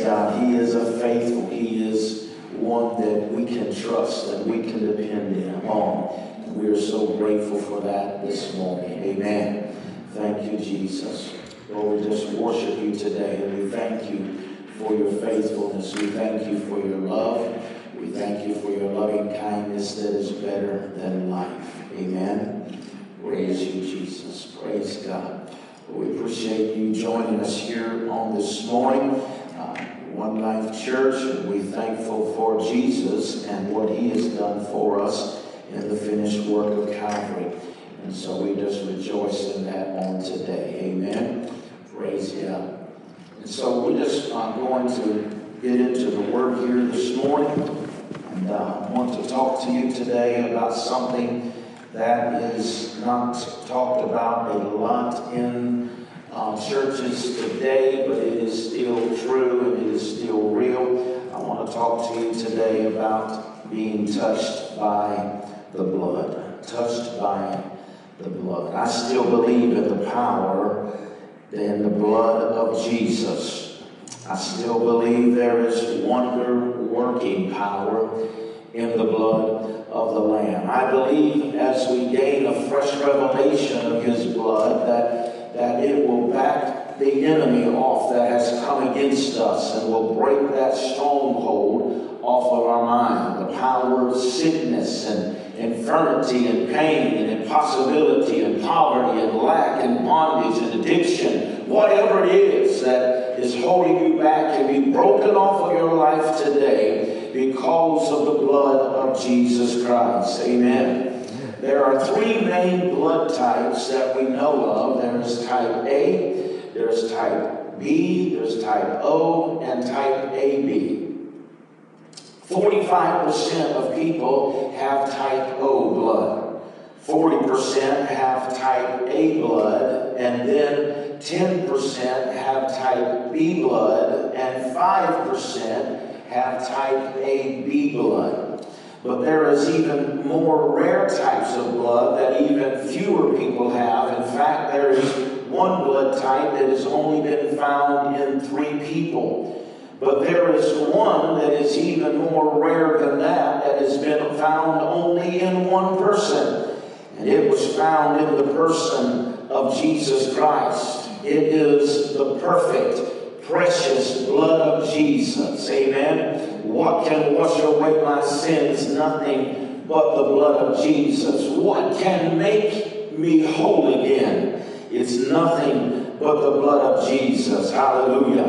Praise God. He is a faithful. He is one that we can trust, that we can depend on. And we are so grateful for that this morning. Amen. Thank you, Jesus. Lord, we just worship you today. And we thank you for your faithfulness. We thank you for your love. We thank you for your loving kindness that is better than life. Amen. Praise you, Jesus. Praise God. We appreciate you joining us here on this morning, One Life Church, and we're thankful for Jesus and what he has done for us in the finished work of Calvary. And so we just rejoice in that on today. Amen. Praise God. And so we're just going to get into the Word here this morning, and I want to talk to you today about something that is not talked about a lot in churches today, but it is still true and it is still real. I want to talk to you today about being touched by the blood. Touched by the blood. I still believe in the power in the blood of Jesus. I still believe there is wonder-working power in the blood of the Lamb. I believe as we gain a fresh revelation of his blood that it will back the enemy off that has come against us and will break that stronghold off of our mind. The power of sickness and infirmity and pain and impossibility and poverty and lack and bondage and addiction, whatever it is that is holding you back, can be broken off of your life today because of the blood of Jesus Christ. Amen. There are three main blood types that we know of. There's type A, there's type B, there's type O, and type AB. 45% of people have type O blood, 40% have type A blood, and then 10% have type B blood, and 5% have type AB blood. But there is even more rare types of blood that even fewer people have. In fact, there is one blood type that has only been found in 3 people. But there is one that is even more rare than that has been found only in one person. And it was found in the person of Jesus Christ. It is the perfect, precious blood of Jesus. Amen. What can wash away my sins? Nothing but the blood of Jesus. What can make me whole again? It's nothing but the blood of Jesus. Hallelujah.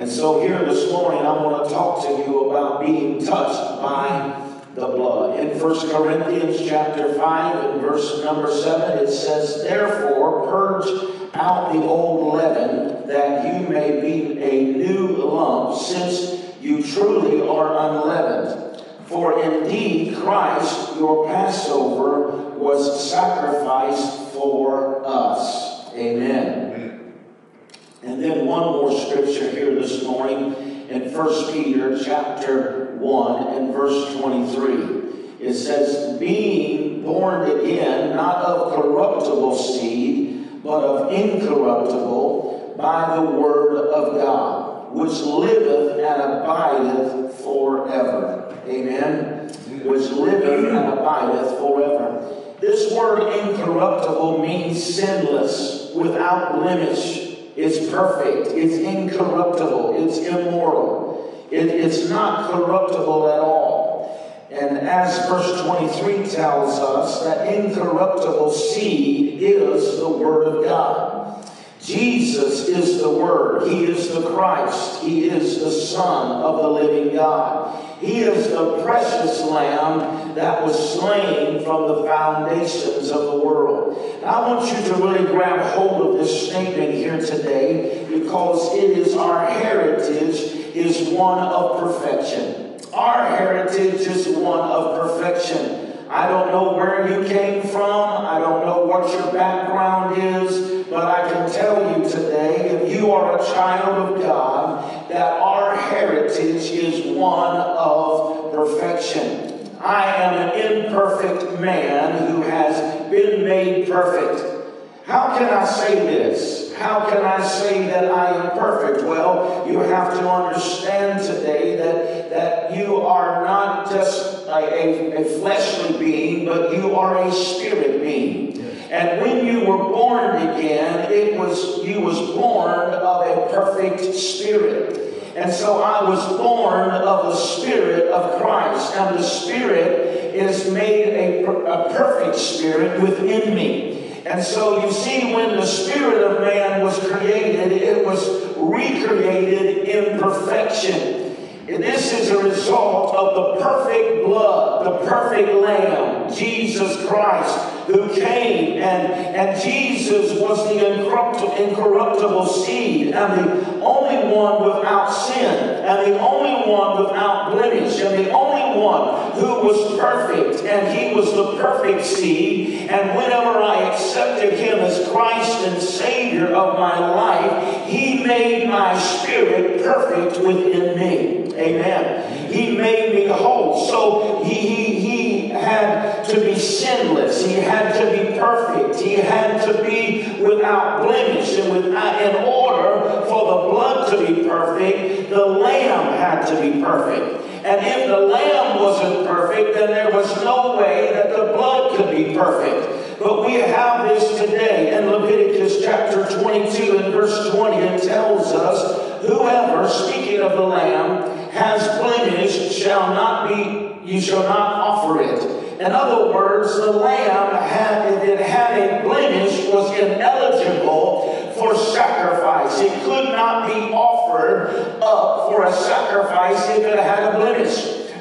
And so here this morning, I want to talk to you about being touched by the blood. In First Corinthians chapter 5 and verse number 7, it says, "Therefore purge out the old leaven, that you may be a new lump, since you truly are unleavened. For indeed Christ, your Passover, was sacrificed for us." Amen. And then one more scripture here this morning in First Peter chapter 1 and verse 23. It says, "Being born again, not of corruptible seed, but of incorruptible, by the word of God, which liveth and abideth forever." Amen. Which liveth and abideth forever. This word incorruptible means sinless, without blemish. It's perfect. It's incorruptible. It's immortal. It's not corruptible at all. And as verse 23 tells us, that incorruptible seed is the Word of God. Jesus is the Word. He is the Christ. He is the Son of the living God. He is the precious Lamb that was slain from the foundations of the world. And I want you to really grab hold of this statement here today, because it is our heritage is one of perfection. Our heritage is one of perfection. I don't know where you came from. I don't know what your background is. But I can tell you today, if you are a child of God, that our heritage is one of perfection. I am an imperfect man who has been made perfect. How can I say this? How can I say that I am perfect? Well, you have to understand today that you are not just a fleshly being, but you are a spirit being. And when you were born again, you was born of a perfect spirit. And so I was born of the Spirit of Christ. And the Spirit is made a perfect spirit within me. And so you see, when the spirit of man was created, it was recreated in perfection. And this is a result of the perfect blood, the perfect Lamb, Jesus Christ, who came, and Jesus was the incorruptible seed, and the only one without sin, and the only one without blemish, and the only one who was perfect, and he was the perfect seed. And whenever I accepted him as Christ and Savior of my life, he made my spirit perfect within me. Amen. He made me whole. So he had to be sinless. He had to be perfect. He had to be without blemish. And in order for the blood to be perfect, the Lamb had to be perfect. And if the Lamb wasn't perfect, then there was no way that the blood could be perfect. But we have this today in Leviticus chapter 22 and verse 20. It tells us, whoever, speaking of the Lamb, has blemish you shall not offer it. In other words, the Lamb, if it had a blemish, was ineligible for sacrifice. It could not be offered up for a sacrifice if it had a blemish.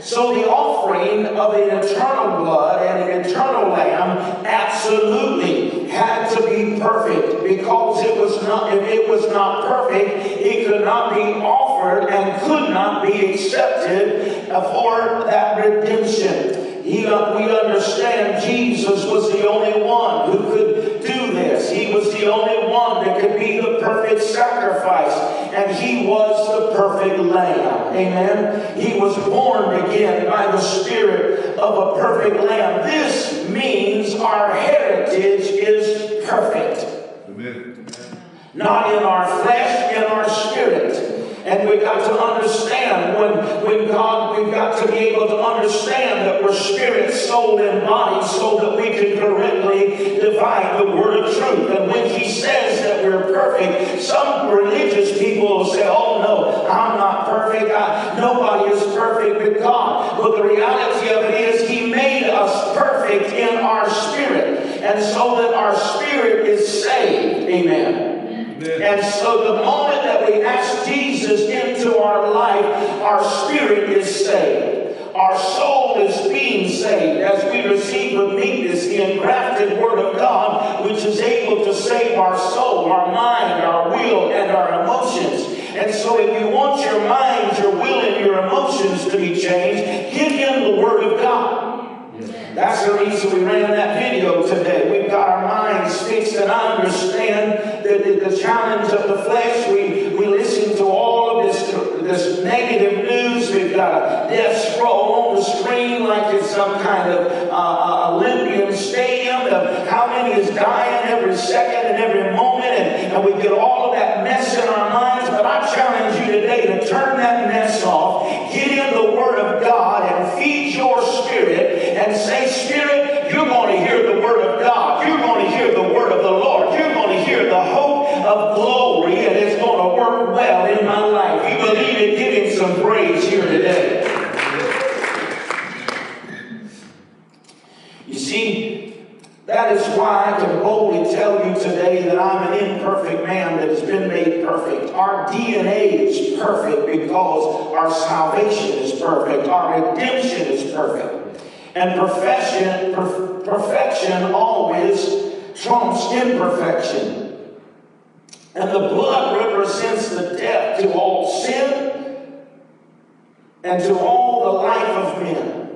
So the offering of an eternal blood and an eternal Lamb absolutely had to be perfect, because if it was not perfect, it could not be offered and could not be accepted for that redemption. We understand Jesus was the only one who could do this. He was the only one that could be the perfect sacrifice, and he was the perfect Lamb. Amen. He was born again by the Spirit of a perfect Lamb. This means our heritage is perfect. Amen. Not in our flesh, in our spirit. And we've got to understand, we've got to be able to understand that we're spirit, soul, and body, so that we can correctly divide the word of truth. And when he says that we're perfect, some religious people will say, oh no, I'm not perfect. Nobody is perfect but God. But the reality of it is, he made us perfect in our spirit. And so that our spirit is saved. Amen. And so the moment that we ask Jesus into our life, our spirit is saved. Our soul is being saved as we receive with meekness the engrafted word of God, which is able to save our soul, our mind, our will, and our emotions. And so if you want your mind, your will, and your emotions to be changed, give him the word of God. That's the reason we ran that video today. We've got our minds fixed, and I understand the challenge of the flesh. We listen to all of this negative news. We've got a death scroll on the screen like it's some kind of Olympian stadium of how many is dying every second and every moment, and we get all of that mess in our minds. But I challenge you today to turn that mess off, get in the Word of God, and feed your spirit. And say, Spirit, you're going to hear the word of God. You're going to hear the word of the Lord. You're going to hear the hope of glory, and it's going to work well in my life. You believe it? Give him some praise here today. You see, that is why I can boldly tell you today that I'm an imperfect man that has been made perfect. Our DNA is perfect because our salvation is perfect. Our redemption is perfect. And perfection always trumps imperfection. And the blood represents the death to all sin and to all the life of men.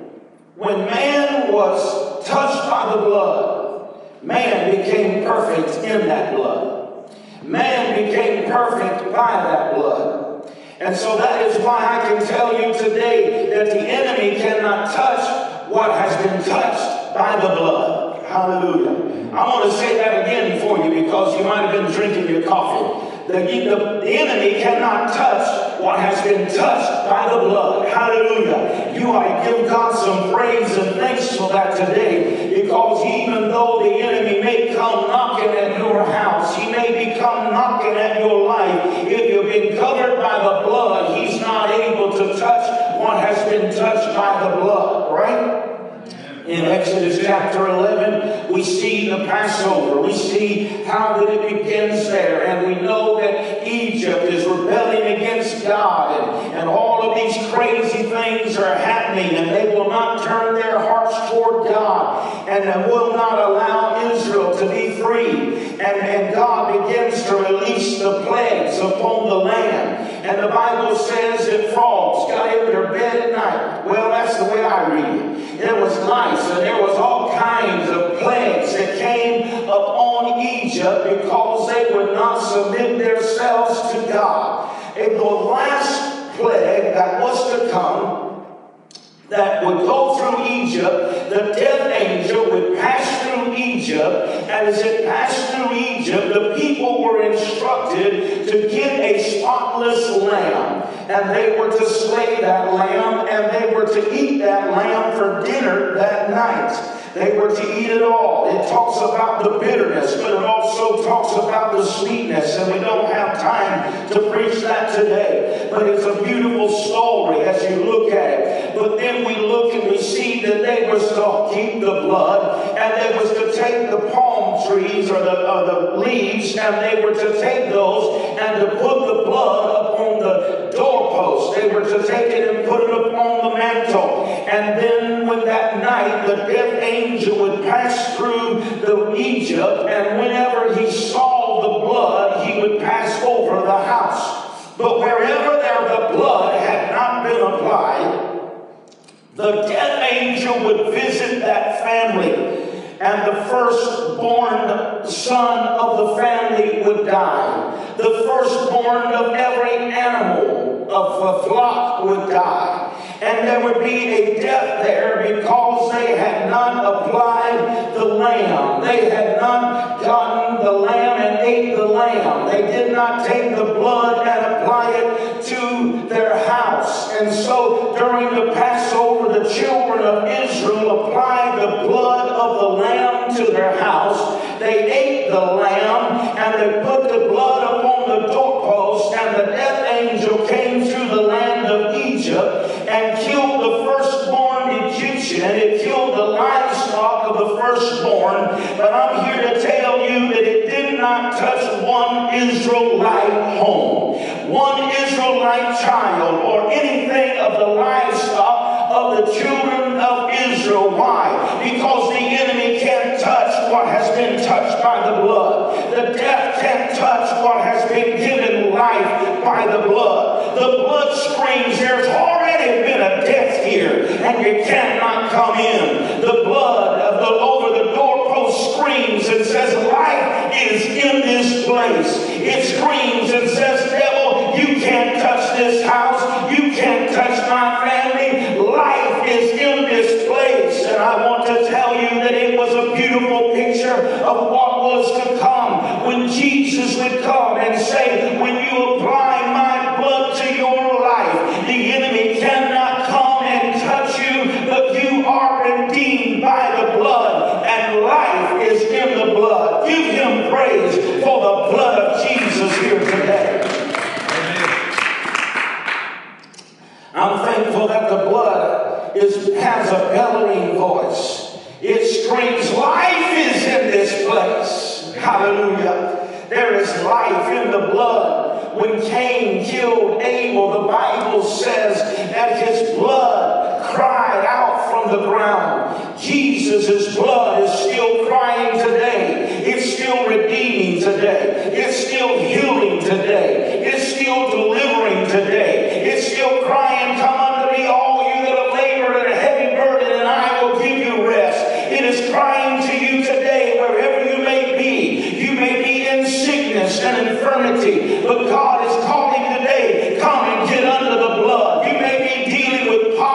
When man was touched by the blood, man became perfect in that blood. Man became perfect by that blood. And so that is why I can tell you today that the enemy cannot touch what has been touched by the blood. Hallelujah. I want to say that again for you because you might have been drinking your coffee. The enemy cannot touch what has been touched by the blood. Hallelujah. You ought to give God some praise and thanks for that today, because even though the enemy may come knocking at your house, he may become knocking at your life, if you've been covered by the blood, he's not able to touch what has been touched by the blood, right? In Exodus chapter 11, we see the Passover. We see how that it begins there. And we know that Egypt is rebelling against God. And all of these crazy things are happening. And they will not turn their hearts toward God. And they will not allow Israel to be free. And God begins to release the plagues upon the land. And the Bible says that frogs got in their bed at night. Well, that's the way I read it. There was lice, and there was all kinds of plagues that came upon Egypt because they would not submit themselves to God. And the last plague that was to come, that would go through Egypt, the death angel would pass through Egypt, and as it passed through Egypt, the people were instructed to get a spotless lamb. And they were to slay that lamb, and they were to eat that lamb for dinner that night. They were to eat it all. It talks about the bitterness, but it also talks about the sweetness, and we don't have time to preach that today. But it's a beautiful story as you look at it. But then we look and we see that they was to keep the blood, and they was to take the palm trees or the leaves, and they were to take those and to put the blood upon the doorpost. They were to take it and put it upon the mantle. And then when that night the death angel would pass through Egypt, and whenever he saw the blood, he would pass over the house. But wherever the blood had not been applied, the death angel would visit that family, and the firstborn son of the family would die. The firstborn of every animal of the flock would die. And there would be a death there because they had not applied the lamb. They had not gotten the lamb and ate the lamb. They did not take the blood and apply it to their house. And so during the Passover, the children of Israel applied the blood of the lamb to their house. They ate the lamb and they put the blood upon the doorpost, and the death angel came through the land of Egypt and killed the firstborn Egyptian, and it killed the livestock of the firstborn. But I'm here to tell you that it did not touch one Israelite home, one Israelite child, or anything of the livestock of the children of Israel. Why? Because the enemy can't touch what has been touched by the blood. The death can't touch what has been given life by the blood. The blood screams, there's already been a death here, and you cannot come in. The blood of the over the doorpost screams and says, life is in this place. It screams and says, devil, you can't touch this house. You can't touch my family. Life is in this place. And I want to tell you that it was a beautiful picture of what was to come when Jesus would come and say, when you apply my blood to your life, the enemy cannot come and touch you, but you are redeemed by the blood, and life is in the blood. Give him praise for the blood of Jesus here today. Amen. I'm thankful that the blood has a bellowing voice. It screams, life is in this place. Hallelujah. There is life in the blood. When Cain killed Abel, the Bible says that his blood cried out from the ground. Jesus' blood is still crying today. It's still redeeming today. It's still healing today. It's still delivering today. It's still crying, come unto me, all you that are labored and heavy burden, and I will give you rest. It is crying to you today, wherever you may be. You may be in sickness and infirmity, but God is calling today, come and get under the blood. You may be dealing with poverty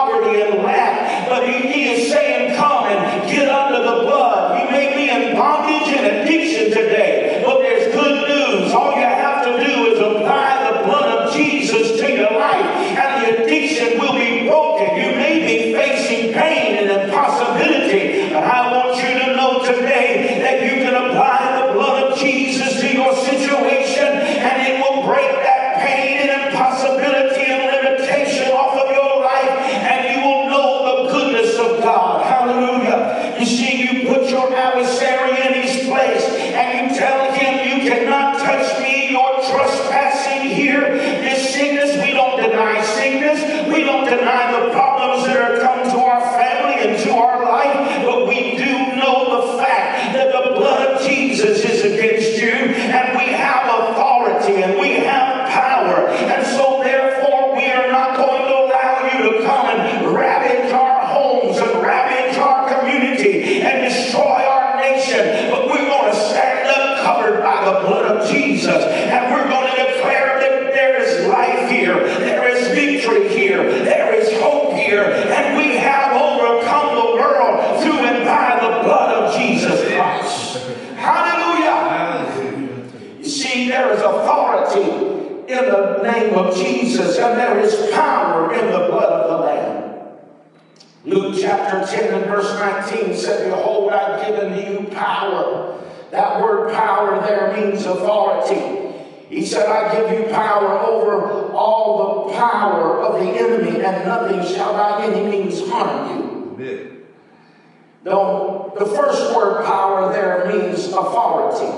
Savior, and we have overcome the world through and by the blood of Jesus Christ. Hallelujah. You see, there is authority in the name of Jesus, and there is power in the blood of the Lamb. Luke chapter 10 and verse 19 said, "Behold, I've given you power." That word power there means authority. He said, "I give you power over all the power of the enemy, and nothing shall by any means harm you." Amen. Now, the first word power there means authority,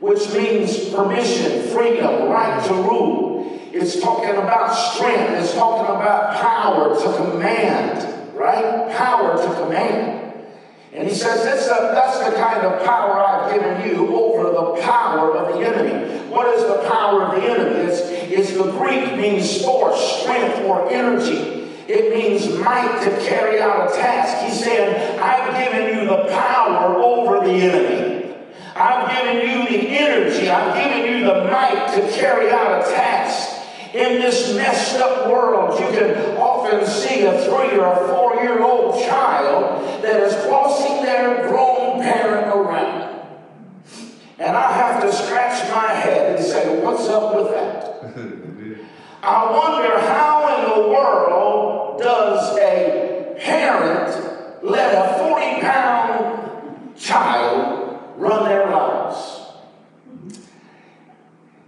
which means permission, freedom, right to rule. It's talking about strength. It's talking about power to command, right? Power to command. And he says, that's the kind of power I've given you over the power of the enemy. What is the power of the enemy? It's the Greek means force, strength, or energy. It means might to carry out a task. He said, I've given you the power over the enemy. I've given you the energy. I've given you the might to carry out a task. In this messed up world, you can often see a 3- or 4-year-old child that is bossing their grown parent around. And I have to scratch my head and say, what's up with that? I wonder how in the world does a parent let a 40-pound child run their lives.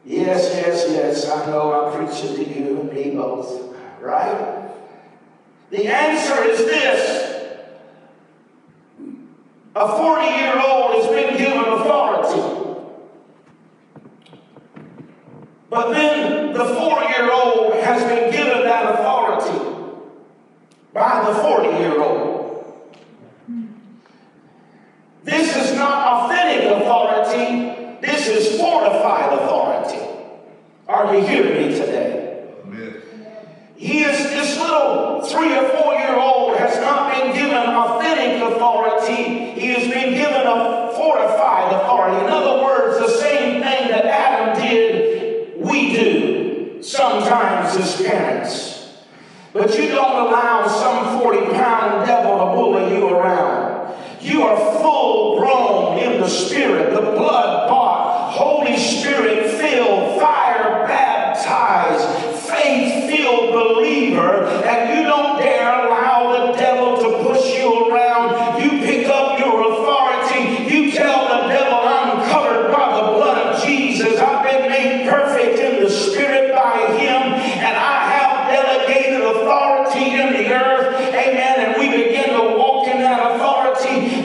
Yes, yes, yes. I know I'm preaching to you and me both, right? The answer is this. A 40-year-old has been given authority. But then the 4-year-old has been given that authority by the 40-year-old. This is not authentic authority. This is fortified authority. Are you hearing me today? Amen. This little 3- or 4-year-old has not been given authentic authority. He has been given a fortified authority. In other words, the same thing that Adam did, we do sometimes as parents. But you don't allow some 40-pound devil to bully you around. You are full-grown in the Spirit, the blood-bought, Holy Spirit-filled, fire-baptized, faith-filled believer, and you don't dare allow the devil to push you around. You pick up your authority. You tell the devil, I'm covered by the blood of Jesus. I've been made perfect in the Spirit by Him, and I have delegated authority in the earth. Amen. And we begin to walk in that authority.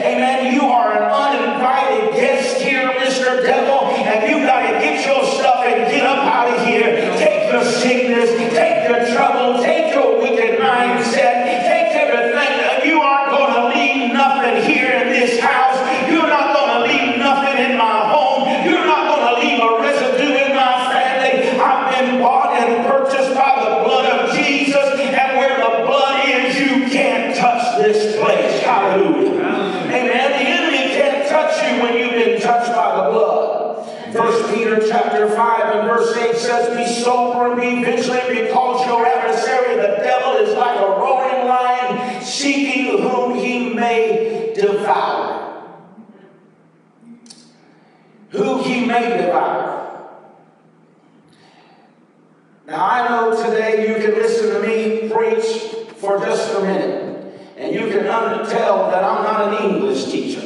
Amen. You are an uninvited guest here, Mr. Devil, and you got to get your stuff and get up out of here. Take your sickness, take your trouble, take your wicked mindset, take everything. You aren't going to leave nothing here in this house. You're not going to leave nothing in my home. You're not going to leave a residue in my family. I've been bought and purchased by the blood of Jesus, and where the blood is, you can't touch this place. Hallelujah. Amen. The enemy can't touch you when you've been touched by the blood. First Peter chapter 5 and verse 8 says, be sober and be vigilant, because your adversary, the devil, is like a roaring lion, seeking whom he may devour. Who he may devour. Now I know today you can listen to me preach for just a minute, and you can tell that I'm not an English teacher.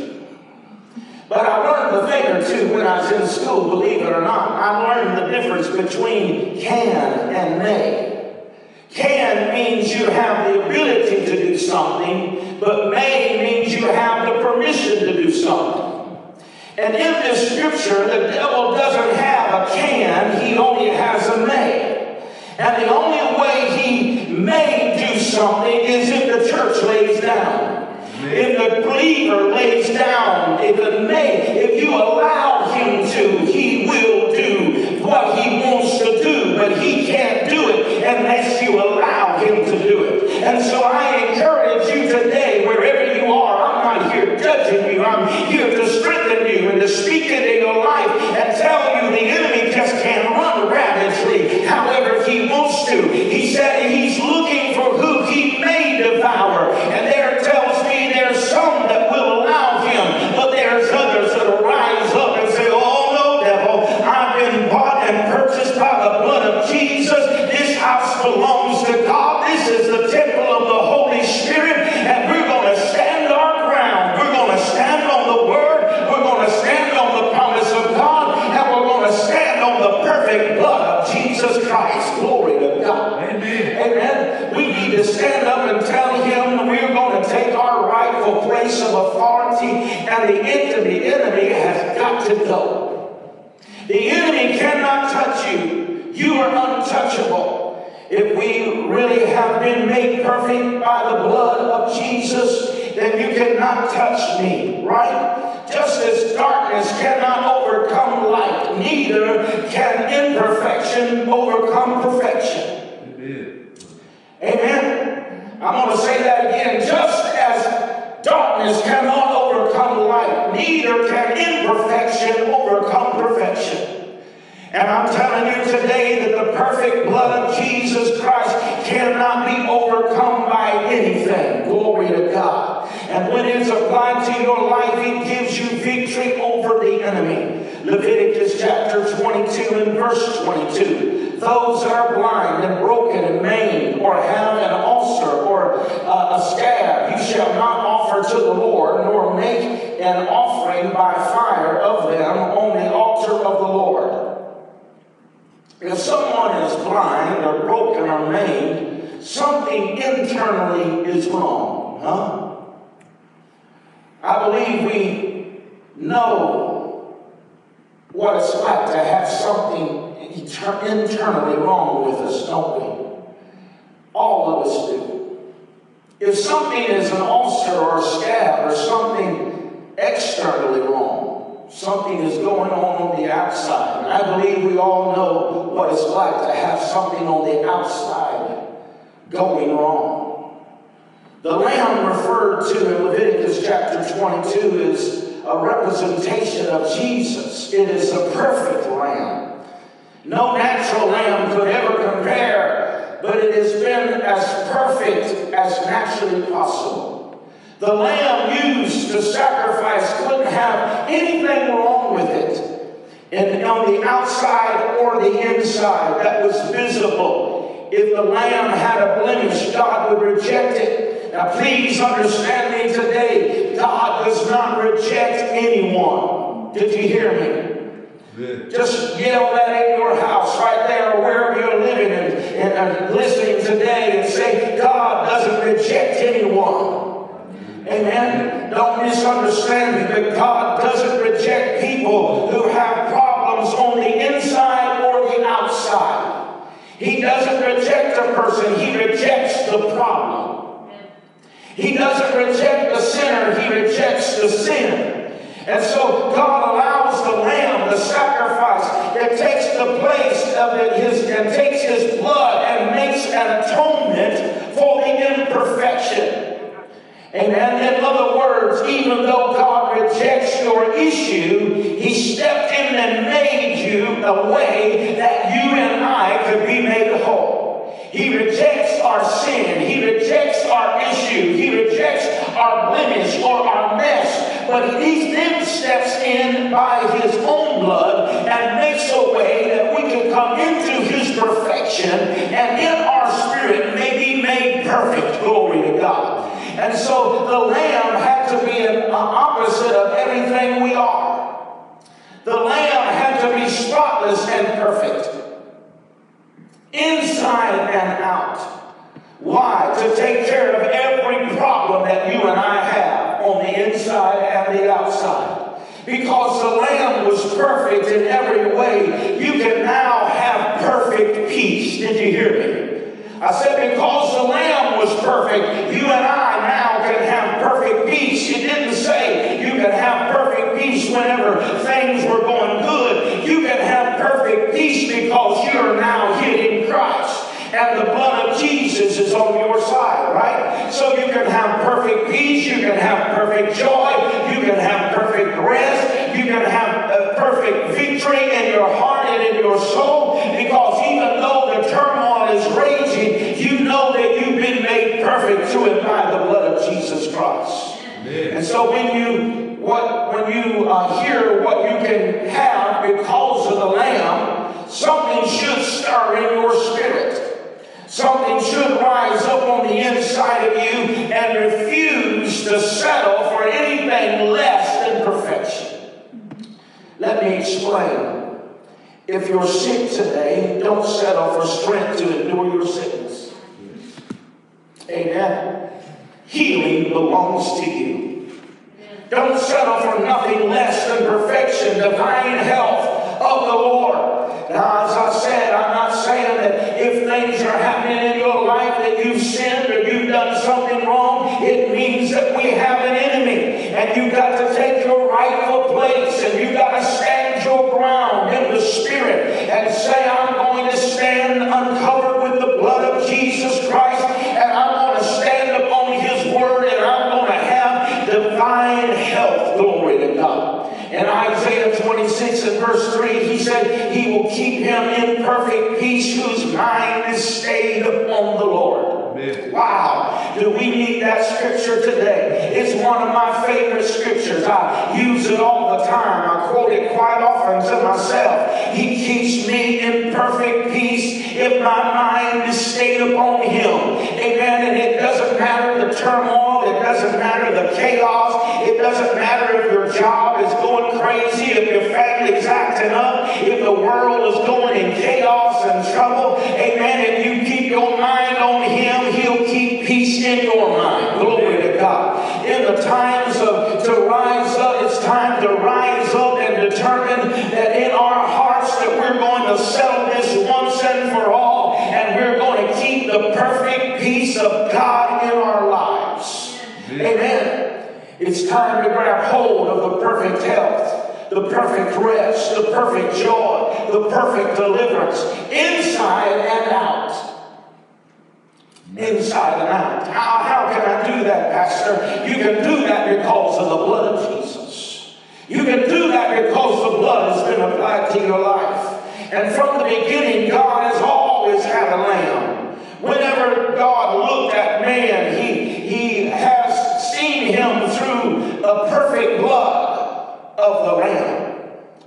But I learned a thing or two when I was in school, believe it or not. I learned the difference between can and may. Can means you have the ability to do something, but may means you have the permission to do something. And in this scripture, the devil doesn't have a can, he only has a may. And the only way he may do something is if the church lays down. If the believer lays down, if you allow him to, he will do what he wants to do, but he can't do it unless you allow him to do it. And so I encourage you today, wherever you are, I'm not here judging you. I'm here to strengthen you and to speak it in your life and tell you the enemy just can't run ravagely however he wants to. He said he's looking for who he may. house belongs to God. This is the temple of the Holy Spirit, and we're going to stand our ground. We're going to stand on the Word. We're going to stand on the promise of God, and we're going to stand on the perfect blood of Jesus Christ. Glory to God. Amen. Amen. We need to stand up and tell Him we're going to take our rightful place of authority, and the enemy has got to go. The enemy cannot touch you. You are untouchable. If we really have been made perfect by the blood of Jesus, then you cannot touch me, right? Just as darkness cannot overcome light, neither can imperfection overcome perfection. Amen. Amen. I'm going to say that again. Just as darkness cannot overcome light, neither can imperfection overcome perfection. And I'm telling you today that the perfect blood of Jesus Christ cannot be overcome by anything. Glory to God. And when it's applied to your life, it gives you victory over the enemy. Leviticus chapter 22 and verse 22. Those that are blind and broken and maimed, or have an ulcer or a scab, you shall not offer to the Lord, nor make an offering by fire of them on the altar of the Lord. If someone is blind or broken or maimed, something internally is wrong, huh? I believe we know what it's like to have something internally wrong with us, don't we? All of us do. If something is an ulcer or a scab or something externally wrong, something is going on the outside. And I believe we all know what it's like to have something on the outside going wrong. The lamb referred to in Leviticus chapter 22 is a representation of Jesus. It is a perfect lamb. No natural lamb could ever compare, but it has been as perfect as naturally possible. The lamb used to sacrifice couldn't have anything wrong with it, and on the outside or the inside that was visible. If the lamb had a blemish, God would reject it. Now please understand me today, God does not reject anyone. Did you hear me? Yeah. Just yell that in your house right there, wherever you're living and listening today, and say, God doesn't reject anyone. Amen. Don't misunderstand me, but God doesn't reject people who have problems on the inside or the outside. He doesn't reject a person. He rejects the problem. He doesn't reject the sinner. He rejects the sin. And so God allows the lamb, the sacrifice, that takes the place of his, and takes his blood and makes an atonement for the imperfection. Amen. In other words, even though God rejects your issue, He stepped in and made you a way that you and I could be made whole. He rejects our sin. He rejects our issue. He rejects our blemish or our mess. But He then steps in by His own blood and makes a way that we can come into His perfection, and in our spirit may be made perfect. Glory to God. And so the lamb had to be an opposite of everything we are. The lamb had to be spotless and perfect, inside and out. Why? To take care of every problem that you and I have on the inside and the outside. Because the lamb was perfect in every way, you can now have perfect peace. Did you hear me? I said, because the lamb was perfect, you and I now can have perfect peace. It didn't say you can have perfect peace whenever things were going good. You can have perfect peace because you are now hid in Christ. And the blood of Jesus is on your side, right? So you can have perfect peace. You can have perfect joy. You can have perfect rest. You can have a perfect victory in your heart and in your soul. Because even though the turmoil is raging, you know that you've been made perfect through it by the blood of Jesus Christ. Amen. And so when you hear what you can have because of the Lamb, something should stir in your spirit. on the inside of you and refuse to settle for anything less than perfection. Let me explain. If you're sick today, don't settle for strength to endure your sickness. Amen. Healing belongs to you. Don't settle for nothing less than perfection, divine health of the Lord. Now, as I said, I'm not saying that if things are happening in your life that you've sinned or you've done something wrong, it means that we have an enemy. And you've got to take your rightful place and you've got to stand your ground in the Spirit and say, I'm going to stand uncovered with the blood of Jesus Christ, and I'm going to stand upon His Word, and I'm going to have divine health. Glory to God. And Isaiah 26 and verse 3, he said, He will keep him in perfect peace whose mind is stayed upon the Lord. Amen. Wow. Do we need that scripture today? It's one of my favorite scriptures. I use it all the time. I quote it quite often to myself. He keeps me in perfect peace if my mind is stayed upon Him. Amen. And it doesn't matter the turmoil. It doesn't matter the chaos. It doesn't matter if your job is going crazy, if your family's acting up, if the world is going in chaos and trouble. Amen. If you keep your mind on Him, He'll keep peace in your mind. Glory to God. In the times to rise up, it's time to rise up and determine that in our hearts that we're going to settle this once and for all, and we're going to keep the perfect peace of God in our lives. Amen. It's time to grab hold of the perfect health, the perfect rest, the perfect joy, the perfect deliverance, inside and out. Inside and out. How can I do that, Pastor? You can do that because of the blood of Jesus. You can do that because the blood has been applied to your life. And from the beginning, God has always had a lamb. Whenever God looked at man, He has seen him through the perfect blood of the Lamb.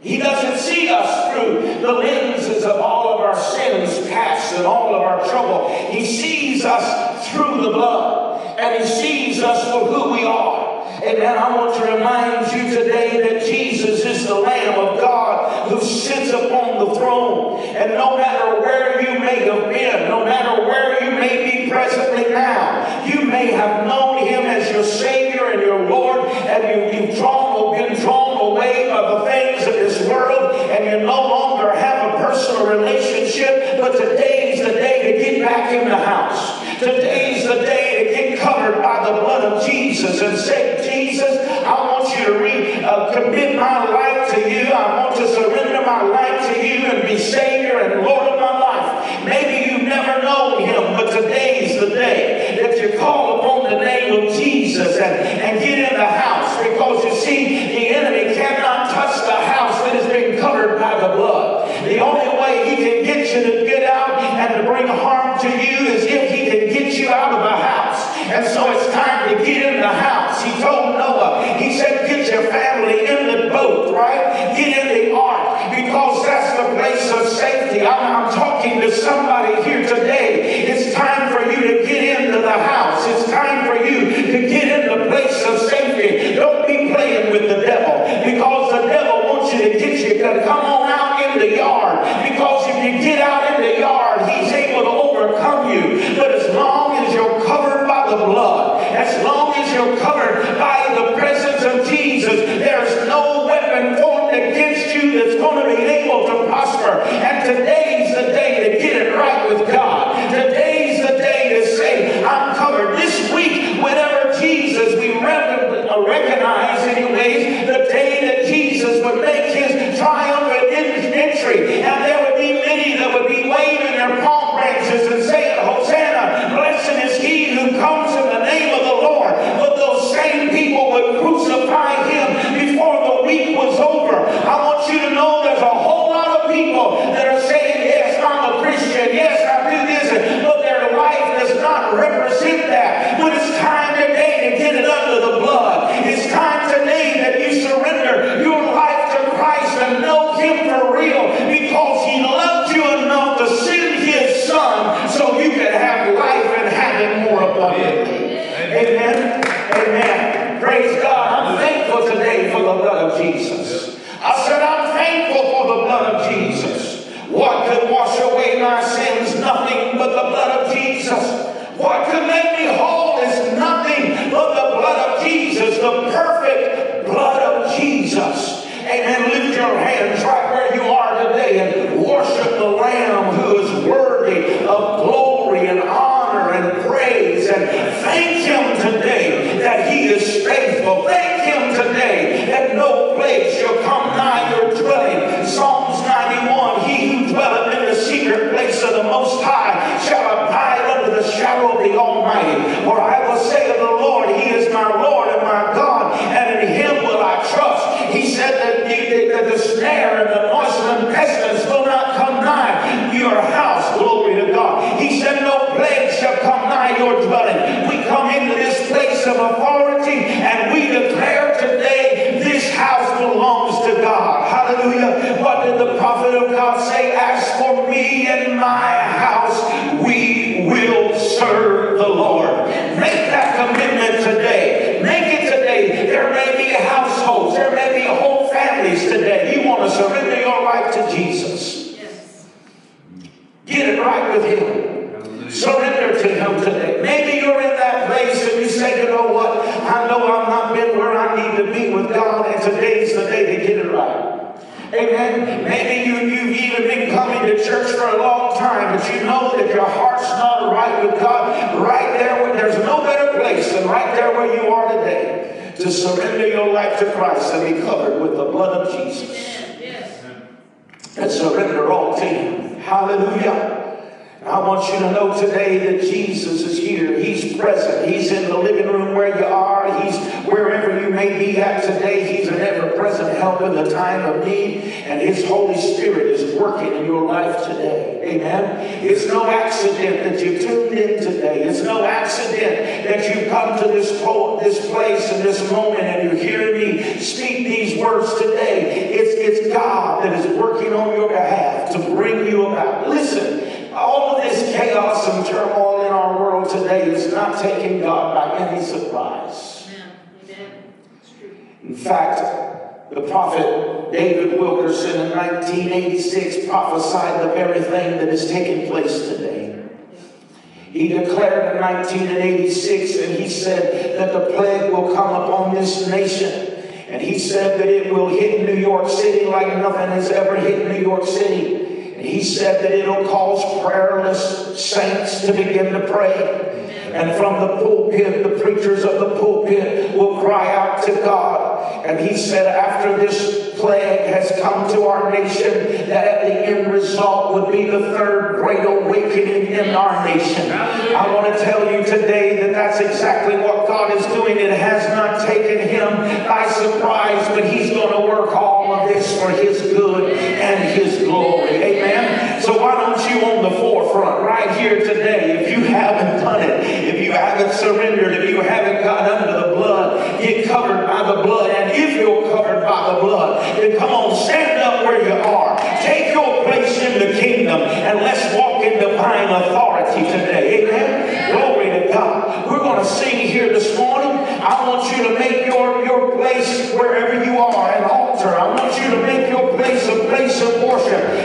He doesn't see us through the lenses of all of our sins past and all of our trouble. He sees us through the blood, and He sees us for who we are. Amen. I want to remind you today that Jesus is the Lamb of God who sits upon the throne. And no matter where you may have been, no matter where you may be presently now, you may have known Him as your Savior and your Lord, and you've been drawn away by the things of this world, and you no longer have a personal relationship. But today's the day to get back in the house. Today's the day to get covered by the blood of Jesus and say, Jesus, I want you to recommit my life to You. I want to surrender my life to You and be Savior and Lord of my life. Maybe you've never known Him, but today's the day that you call upon the name of Jesus and get in the house, because you see, the enemy cannot touch the house that has been covered by the blood. The only way he can get you to get out and to bring harm to you is if he can get you out of the house. And so it's time to get in the house. He told Noah, he said, get your family in the boat, right? Get in the ark, because that's the place of safety. I'm talking to somebody here today. It's time for you to get into the house. It's time for you to get in the place of safety. Don't be playing with the devil, because the devil wants you to get you to come on out in the yard. Because if you get out in the yard, he's able to overcome you. But as long as you're covered by the blood, as long as you're covered by the presence of Jesus, there's no weapon formed against you that's going to be able to prosper. And today's the day to get it right with God. Today's the God is. Amen. Amen. Praise God. I'm thankful today for the blood of Jesus. I said I'm thankful for the blood of Jesus. What could wash away my sins? Nothing but the blood of Jesus. What could make me whole is nothing but the blood of Jesus, the perfect blood of Jesus. Amen. Lift your hands right where you are today and worship the Lamb who is worthy of glory and honor and praise. And thank Him today that He is faithful. Thank Him today that no plague shall come nigh your dwelling. Psalms 91, He who dwelleth in the secret place of the Most High shall abide under the shadow of the Almighty. For I will say of the Lord, He is my Lord and my God, and in Him will I trust. He said that the snare and the noisome pestilence will not come nigh your house. Glory to God. He said no plague shall come nigh your dwelling. We come into this place of authority and we declare today this house belongs to God. Hallelujah. What did the prophet of God say? As for me and my house, we will serve the Lord. Make that commitment today. Make it today. There may be households. There may be whole families today. You want to surrender your life to Jesus. Yes. Get it right with Him. Hallelujah. Surrender to Him today. Maybe you're in that place and you say, you know what? I know I've not been where I need to be with God, and today's the day to get it right. Amen. Maybe you've even been coming to church for a long time, but you know that your heart's not right with God. Right there, where there's no better place than right there where you are today to surrender your life to Christ and be covered with the blood of Jesus. Yes. And surrender all to Him. Hallelujah. And I want you to know today that Jesus is here. He's present. He's in the living room where you are. He's wherever you may be at today. He's an ever-present help in the time of need, and His Holy Spirit is working in your life today. Amen. It's no accident that you tuned in today. It's no accident that you come to this place and this moment and you're hearing me speak these words today. It's God that is working on your behalf to bring you about. Listen, all of this chaos and turmoil in our world today is not taking God by any surprise. In fact, the prophet David Wilkerson in 1986 prophesied the very thing that is taking place today. He declared in 1986, and he said that the plague will come upon this nation. And he said that it will hit New York City like nothing has ever hit New York City. And he said that it will cause prayerless saints to begin to pray. And from the pulpit, the preachers of the pulpit will cry out to God. And he said, after this plague has come to our nation, that at the end result would be the third great awakening in our nation. I want to tell you today that that's exactly what God is doing. It has not taken Him by surprise, but He's going to work all of this for His good and His glory. Amen. So why don't you on the forefront right here today, if you haven't done it, if you haven't surrendered, if you haven't gotten under the blood, get covered by the blood. And if you're covered by the blood, then come on, stand up where you are. Take your place in the kingdom and let's walk in divine authority today. Amen? Glory to God. We're going to sing here this morning. I want you to make your place wherever you are an altar. I want you to make your place a place of worship.